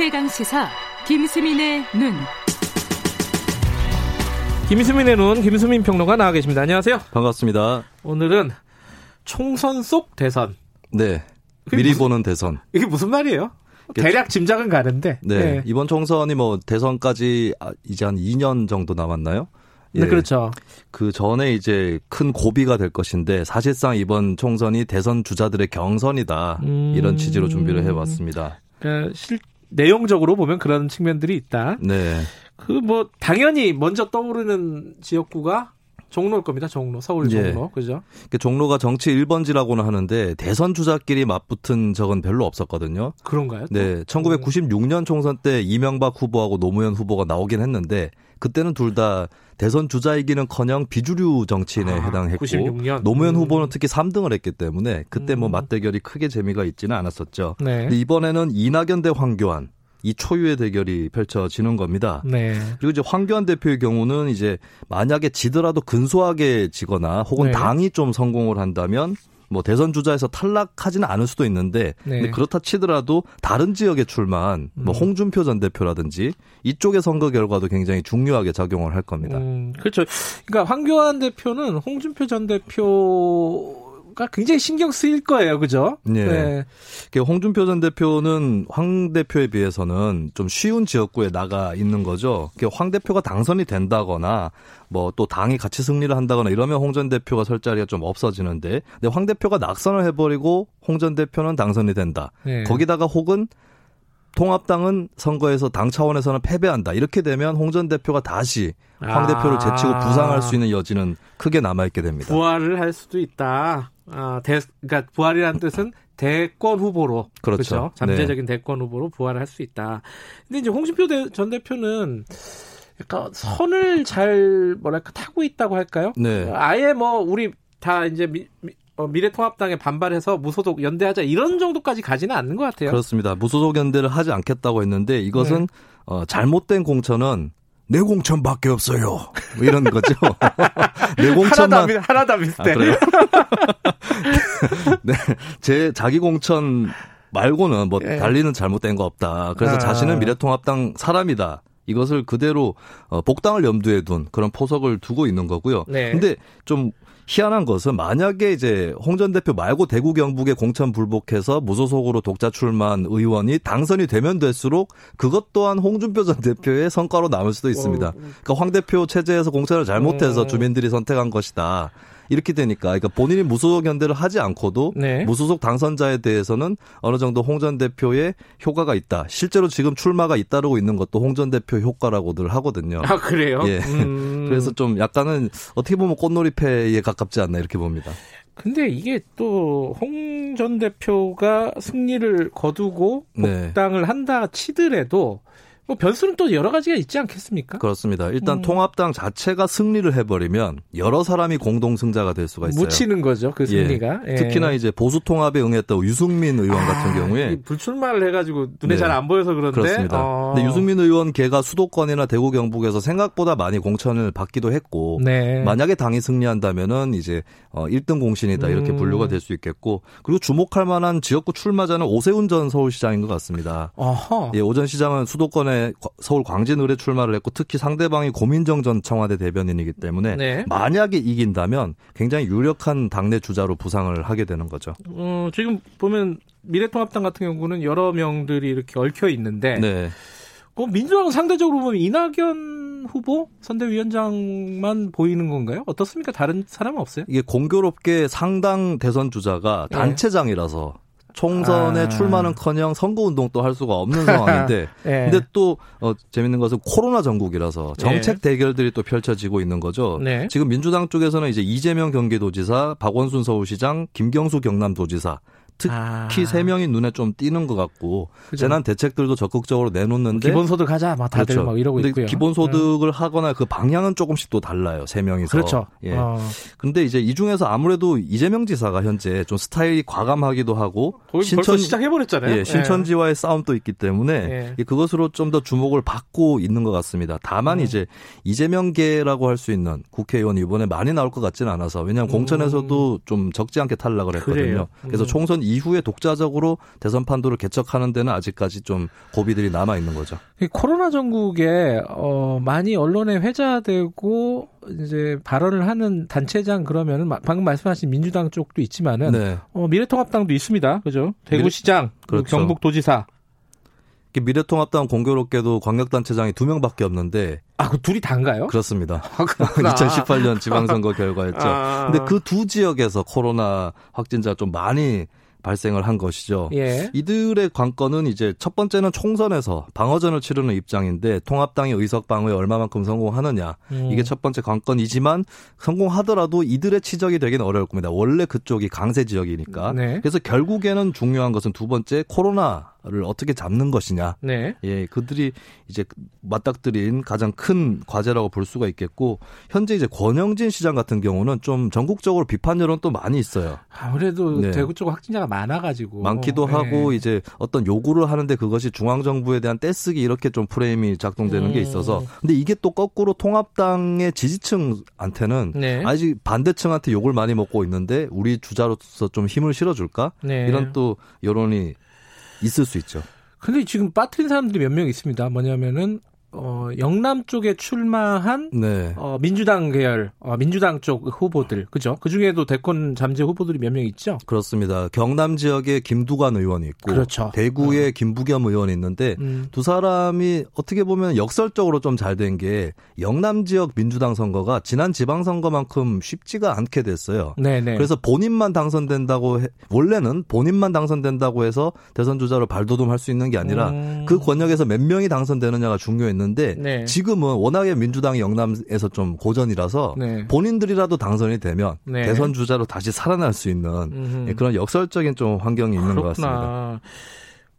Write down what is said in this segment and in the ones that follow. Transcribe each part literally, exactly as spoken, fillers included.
최강시사 김수민의 눈. 김수민의 눈, 김수민 평론가 나와 계십니다. 안녕하세요. 반갑습니다. 오늘은 총선 속 대선. 네. 미리 무슨, 보는 대선. 이게 무슨 말이에요? 대략 짐작은 가는데. 네. 네. 이번 총선이 뭐 대선까지 이제 한 이 년 정도 남았나요? 예. 네, 그렇죠. 그 전에 이제 큰 고비가 될 것인데 사실상 이번 총선이 대선 주자들의 경선이다. 음... 이런 취지로 준비를 해봤습니다. 그러니까 실, 내용적으로 보면 그런 측면들이 있다. 네. 그 뭐 당연히 먼저 떠오르는 지역구가 종로일 겁니다. 종로. 서울 종로. 예. 그죠? 종로가 정치 일 번지라고는 하는데 대선 주자끼리 맞붙은 적은 별로 없었거든요. 그런가요? 또? 네. 천구백구십육 년 총선 때 이명박 후보하고 노무현 후보가 나오긴 했는데 그때는 둘 다 대선 주자이기는커녕 비주류 정치인에 아, 해당했고 구십육 년. 노무현 음. 후보는 특히 삼 등을 했기 때문에 그때 뭐 맞대결이 크게 재미가 있지는 않았었죠. 네. 근데 이번에는 이낙연 대 황교안. 이 초유의 대결이 펼쳐지는 겁니다. 네. 그리고 이제 황교안 대표의 경우는 이제 만약에 지더라도 근소하게 지거나 혹은 네. 당이 좀 성공을 한다면 뭐 대선 주자에서 탈락하지는 않을 수도 있는데 네. 근데 그렇다 치더라도 다른 지역에 출마한 뭐 홍준표 전 대표라든지 이쪽의 선거 결과도 굉장히 중요하게 작용을 할 겁니다. 음, 그렇죠. 그러니까 황교안 대표는 홍준표 전 대표 굉장히 신경 쓰일 거예요, 그죠? 네. 네. 홍준표 전 대표는 황 대표에 비해서는 좀 쉬운 지역구에 나가 있는 거죠. 황 대표가 당선이 된다거나 뭐 또 당이 같이 승리를 한다거나 이러면 홍 전 대표가 설 자리가 좀 없어지는데, 근데 황 대표가 낙선을 해버리고 홍 전 대표는 당선이 된다. 네. 거기다가 혹은 통합당은 선거에서 당 차원에서는 패배한다. 이렇게 되면 홍 전 대표가 다시 황 아. 대표를 제치고 부상할 수 있는 여지는 크게 남아있게 됩니다. 부활을 할 수도 있다. 아, 대, 그러니까 부활이라는 뜻은 대권 후보로, 그렇죠. 그렇죠? 잠재적인 네. 대권 후보로 부활을 할 수 있다. 근데 이제 홍준표 대, 전 대표는 약간 선을 잘 뭐랄까 타고 있다고 할까요? 네. 아예 뭐 우리 다 이제. 미, 미, 미래통합당에 반발해서 무소속 연대하자 이런 정도까지 가지는 않는 것 같아요. 그렇습니다. 무소속 연대를 하지 않겠다고 했는데 이것은 네. 어, 잘못된 공천은 내 공천밖에 없어요. 뭐 이런 거죠. 내 공천만 하나 다 비슷해. 아, 그래요? 네, 제 자기 공천 말고는 뭐 네. 달리는 잘못된 거 없다. 그래서 아. 자신은 미래통합당 사람이다. 이것을 그대로 복당을 염두에 둔 그런 포석을 두고 있는 거고요. 네. 근데 좀 희한한 것은 만약에 이제 홍 전 대표 말고 대구 경북에 공천 불복해서 무소속으로 독자 출마한 의원이 당선이 되면 될수록 그것 또한 홍준표 전 대표의 성과로 남을 수도 있습니다. 그러니까 황 대표 체제에서 공천을 잘못해서 주민들이 선택한 것이다. 이렇게 되니까 그러니까 본인이 무소속 연대를 하지 않고도 네. 무소속 당선자에 대해서는 어느 정도 홍 전 대표의 효과가 있다. 실제로 지금 출마가 잇따르고 있는 것도 홍 전 대표 효과라고들 하거든요. 아 그래요? 예. 음. 그래서 좀 약간은 어떻게 보면 꽃놀이패에 가깝지 않나 이렇게 봅니다. 근데 이게 또 홍 전 대표가 승리를 거두고 복당을 네. 한다 치더라도 뭐 변수는 또 여러 가지가 있지 않겠습니까? 그렇습니다. 일단 음. 통합당 자체가 승리를 해버리면 여러 사람이 공동승자가 될 수가 있어요. 묻히는 거죠, 그 승리가. 예. 예. 특히나 이제 보수통합에 응했다고 유승민 의원 아, 같은 경우에. 불출마를 해가지고 눈에 네. 잘 안 보여서 그런데. 그렇습니다. 어. 근데 유승민 의원 걔가 수도권이나 대구 경북에서 생각보다 많이 공천을 받기도 했고. 네. 만약에 당이 승리한다면은 이제 일 등 공신이다 이렇게 분류가 될 수 있겠고. 그리고 주목할 만한 지역구 출마자는 오세훈 전 서울시장인 것 같습니다. 어허. 예, 오 전 시장은 수도권에 서울 광진을에 출마를 했고 특히 상대방이 고민정 전 청와대 대변인이기 때문에 네. 만약에 이긴다면 굉장히 유력한 당내 주자로 부상을 하게 되는 거죠. 어, 지금 보면 미래통합당 같은 경우는 여러 명들이 이렇게 얽혀 있는데 네. 어, 민주당 상대적으로 보면 이낙연 후보 선대위원장만 보이는 건가요? 어떻습니까? 다른 사람은 없어요? 이게 공교롭게 상당 대선 주자가 네. 단체장이라서 총선에 아. 출마는커녕 선거운동도 할 수가 없는 상황인데 예. 근데 또 어, 재밌는 것은 코로나 전국이라서 정책 예. 대결들이 또 펼쳐지고 있는 거죠. 네. 지금 민주당 쪽에서는 이제 이재명 경기도지사, 박원순 서울시장, 김경수 경남도지사 특히 세 아. 명이 눈에 좀 띄는 것 같고 그죠. 재난 대책들도 적극적으로 내놓는데 기본소득 하자 막 다들 그렇죠. 막 이러고 근데 있고요. 기본소득을 음. 하거나 그 방향은 조금씩 또 달라요. 세 명이서. 그렇죠. 예. 어. 근데 이제 이 중에서 아무래도 이재명 지사가 현재 좀 스타일이 과감하기도 하고 신천 벌써 시작해버렸잖아요. 예, 신천지와의 예. 싸움도 있기 때문에 예. 그것으로 좀 더 주목을 받고 있는 것 같습니다. 다만 음. 이제 이재명계라고 할 수 있는 국회의원 이번에 많이 나올 것 같지는 않아서 왜냐하면 공천에서도 음. 좀 적지 않게 탈락을 했거든요. 음. 그래서 총선 이후에 독자적으로 대선 판도를 개척하는 데는 아직까지 좀 고비들이 남아 있는 거죠. 코로나 전국에 어, 많이 언론에 회자되고 이제 발언을 하는 단체장 그러면은 방금 말씀하신 민주당 쪽도 있지만은 네. 어, 미래통합당도 있습니다. 그죠? 대구시장, 그렇죠. 경북도지사. 미래통합당 공교롭게도 광역단체장이 두 명밖에 없는데. 아, 그 둘이 다인가요? 그렇습니다. 아, 이천십팔 년 지방선거 결과였죠. 아. 근데 그 두 지역에서 코로나 확진자 좀 많이 발생을 한 것이죠. 예. 이들의 관건은 이제 첫 번째는 총선에서 방어전을 치르는 입장인데 통합당의 의석 방어에 얼마만큼 성공하느냐. 음. 이게 첫 번째 관건이지만 성공하더라도 이들의 치적이 되기는 어려울 겁니다. 원래 그쪽이 강세 지역이니까. 네. 그래서 결국에는 중요한 것은 두 번째 코로나를 어떻게 잡는 것이냐. 네. 예, 그들이 이제 맞닥뜨린 가장 큰 과제라고 볼 수가 있겠고 현재 이제 권영진 시장 같은 경우는 좀 전국적으로 비판 여론도 많이 있어요. 아무래도 네. 대구 쪽 확진자가 많아가지고 많기도 네. 하고 이제 어떤 요구를 하는데 그것이 중앙정부에 대한 떼쓰기 이렇게 좀 프레임이 작동되는 음. 게 있어서 근데 이게 또 거꾸로 통합당의 지지층한테는 네. 아직 반대층한테 욕을 많이 먹고 있는데 우리 주자로서 좀 힘을 실어줄까 네. 이런 또 여론이 있을 수 있죠. 근데 지금 빠뜨린 사람들이 몇 명 있습니다. 뭐냐면은 어, 영남 쪽에 출마한 네. 어, 민주당 계열, 어, 민주당 쪽 후보들, 그죠? 그 중에도 대권 잠재 후보들이 몇 명 있죠? 그렇습니다. 경남 지역에 김두관 의원이 있고, 그렇죠. 대구에 음. 김부겸 의원이 있는데 음. 두 사람이 어떻게 보면 역설적으로 좀 잘 된 게 영남 지역 민주당 선거가 지난 지방선거만큼 쉽지가 않게 됐어요. 네네. 그래서 본인만 당선된다고 해, 원래는 본인만 당선된다고 해서 대선 주자로 발돋움할 수 있는 게 아니라 음. 그 권역에서 몇 명이 당선되느냐가 중요했는데. 는데 네. 지금은 워낙에 민주당이 영남에서 좀 고전이라서 네. 본인들이라도 당선이 되면 네. 대선 주자로 다시 살아날 수 있는 음흠. 그런 역설적인 좀 환경이 있는 그렇구나. 것 같습니다.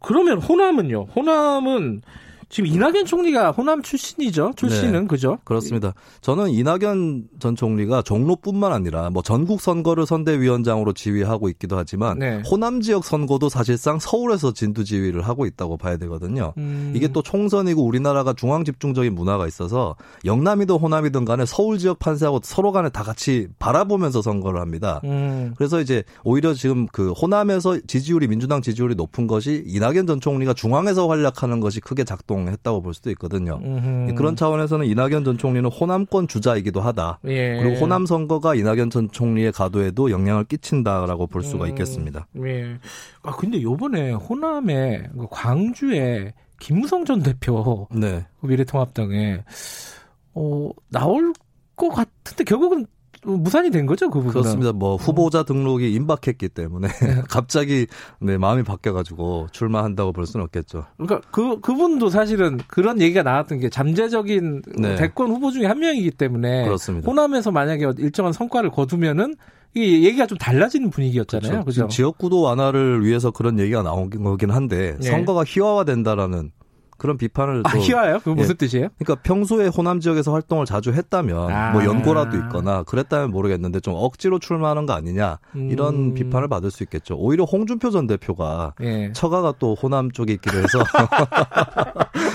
그러면 호남은요? 호남은 지금 이낙연 총리가 호남 출신이죠? 출신은 네. 그죠? 그렇습니다. 저는 이낙연 전 총리가 종로뿐만 아니라 뭐 전국 선거를 선대위원장으로 지휘하고 있기도 하지만 네. 호남 지역 선거도 사실상 서울에서 진두 지휘를 하고 있다고 봐야 되거든요. 음. 이게 또 총선이고 우리나라가 중앙 집중적인 문화가 있어서 영남이든 호남이든 간에 서울 지역 판세하고 서로 간에 다 같이 바라보면서 선거를 합니다. 음. 그래서 이제 오히려 지금 그 호남에서 지지율이 민주당 지지율이 높은 것이 이낙연 전 총리가 중앙에서 활약하는 것이 크게 작동 했다고 볼 수도 있거든요. 음흠. 그런 차원에서는 이낙연 전 총리는 호남권 주자이기도 하다. 예. 그리고 호남 선거가 이낙연 전 총리의 가도에도 영향을 끼친다라고 볼 수가 있겠습니다. 음. 예. 아 근데 이번에 호남에 광주에 김무성 전 대표 네. 미래통합당에 어, 나올 것 같은데 결국은 무산이 된 거죠, 그 부분은? 그렇습니다. 뭐 후보자 등록이 임박했기 때문에 갑자기 네, 마음이 바뀌어가지고 출마한다고 볼 수는 없겠죠. 그러니까 그 그분도 사실은 그런 얘기가 나왔던 게 잠재적인 네. 대권 후보 중에 한 명이기 때문에 그렇습니다. 호남에서 만약에 일정한 성과를 거두면은. 이 얘기가 좀 달라지는 분위기였잖아요. 그렇죠. 지역구도 완화를 위해서 그런 얘기가 나온 거긴 한데 네. 선거가 희화화된다라는. 그런 비판을 아, 또 희화요? 그게 무슨 예. 뜻이에요? 그러니까 평소에 호남 지역에서 활동을 자주 했다면 아. 뭐 연고라도 있거나 그랬다면 모르겠는데 좀 억지로 출마하는 거 아니냐 이런 음. 비판을 받을 수 있겠죠. 오히려 홍준표 전 대표가 예. 처가가 또 호남 쪽에 있기도 해서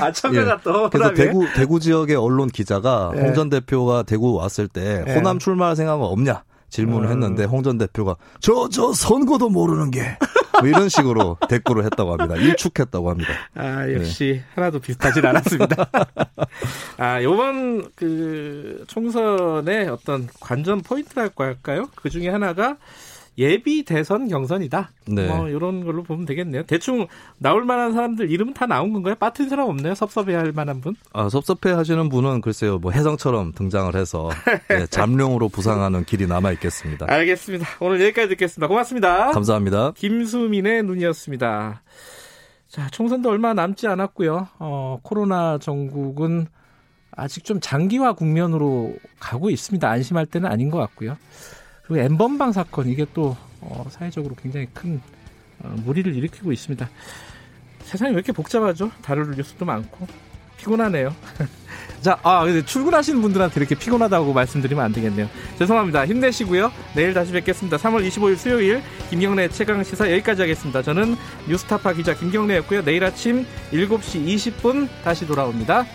아 처가가 예. 또 그래서 대구 대구 지역의 언론 기자가 예. 홍 전 대표가 대구 왔을 때 예. 호남 출마할 생각은 없냐 질문을 음. 했는데 홍 전 대표가 저 저 선거도 모르는 게 뭐 이런 식으로 댓글을 했다고 합니다. 일축했다고 합니다. 아, 역시 네. 하나도 비슷하진 않았습니다. 아, 요번 그 총선의 어떤 관전 포인트랄까 할까요? 그 중에 하나가 예비 대선 경선이다. 네. 뭐 이런 걸로 보면 되겠네요. 대충 나올 만한 사람들 이름은 다 나온 건가요? 빠뜨린 사람 없나요? 섭섭해할 만한 분? 아, 섭섭해하시는 분은 글쎄요, 뭐 혜성처럼 등장을 해서 네, 잠룡으로 부상하는 길이 남아 있겠습니다. 알겠습니다. 오늘 여기까지 듣겠습니다. 고맙습니다. 감사합니다. 김수민의 눈이었습니다. 자, 총선도 얼마 남지 않았고요. 어, 코로나 정국은 아직 좀 장기화 국면으로 가고 있습니다. 안심할 때는 아닌 것 같고요. 그리고 엠번방 사건 이게 또 어, 사회적으로 굉장히 큰 어, 물의를 일으키고 있습니다. 세상이 왜 이렇게 복잡하죠? 다룰 뉴스도 많고 피곤하네요. 자, 아, 근데 출근하시는 분들한테 이렇게 피곤하다고 말씀드리면 안 되겠네요. 죄송합니다. 힘내시고요. 내일 다시 뵙겠습니다. 삼월 이십오일 수요일 김경래 최강시사 여기까지 하겠습니다. 저는 뉴스타파 기자 김경래였고요. 내일 아침 일곱 시 이십 분 다시 돌아옵니다.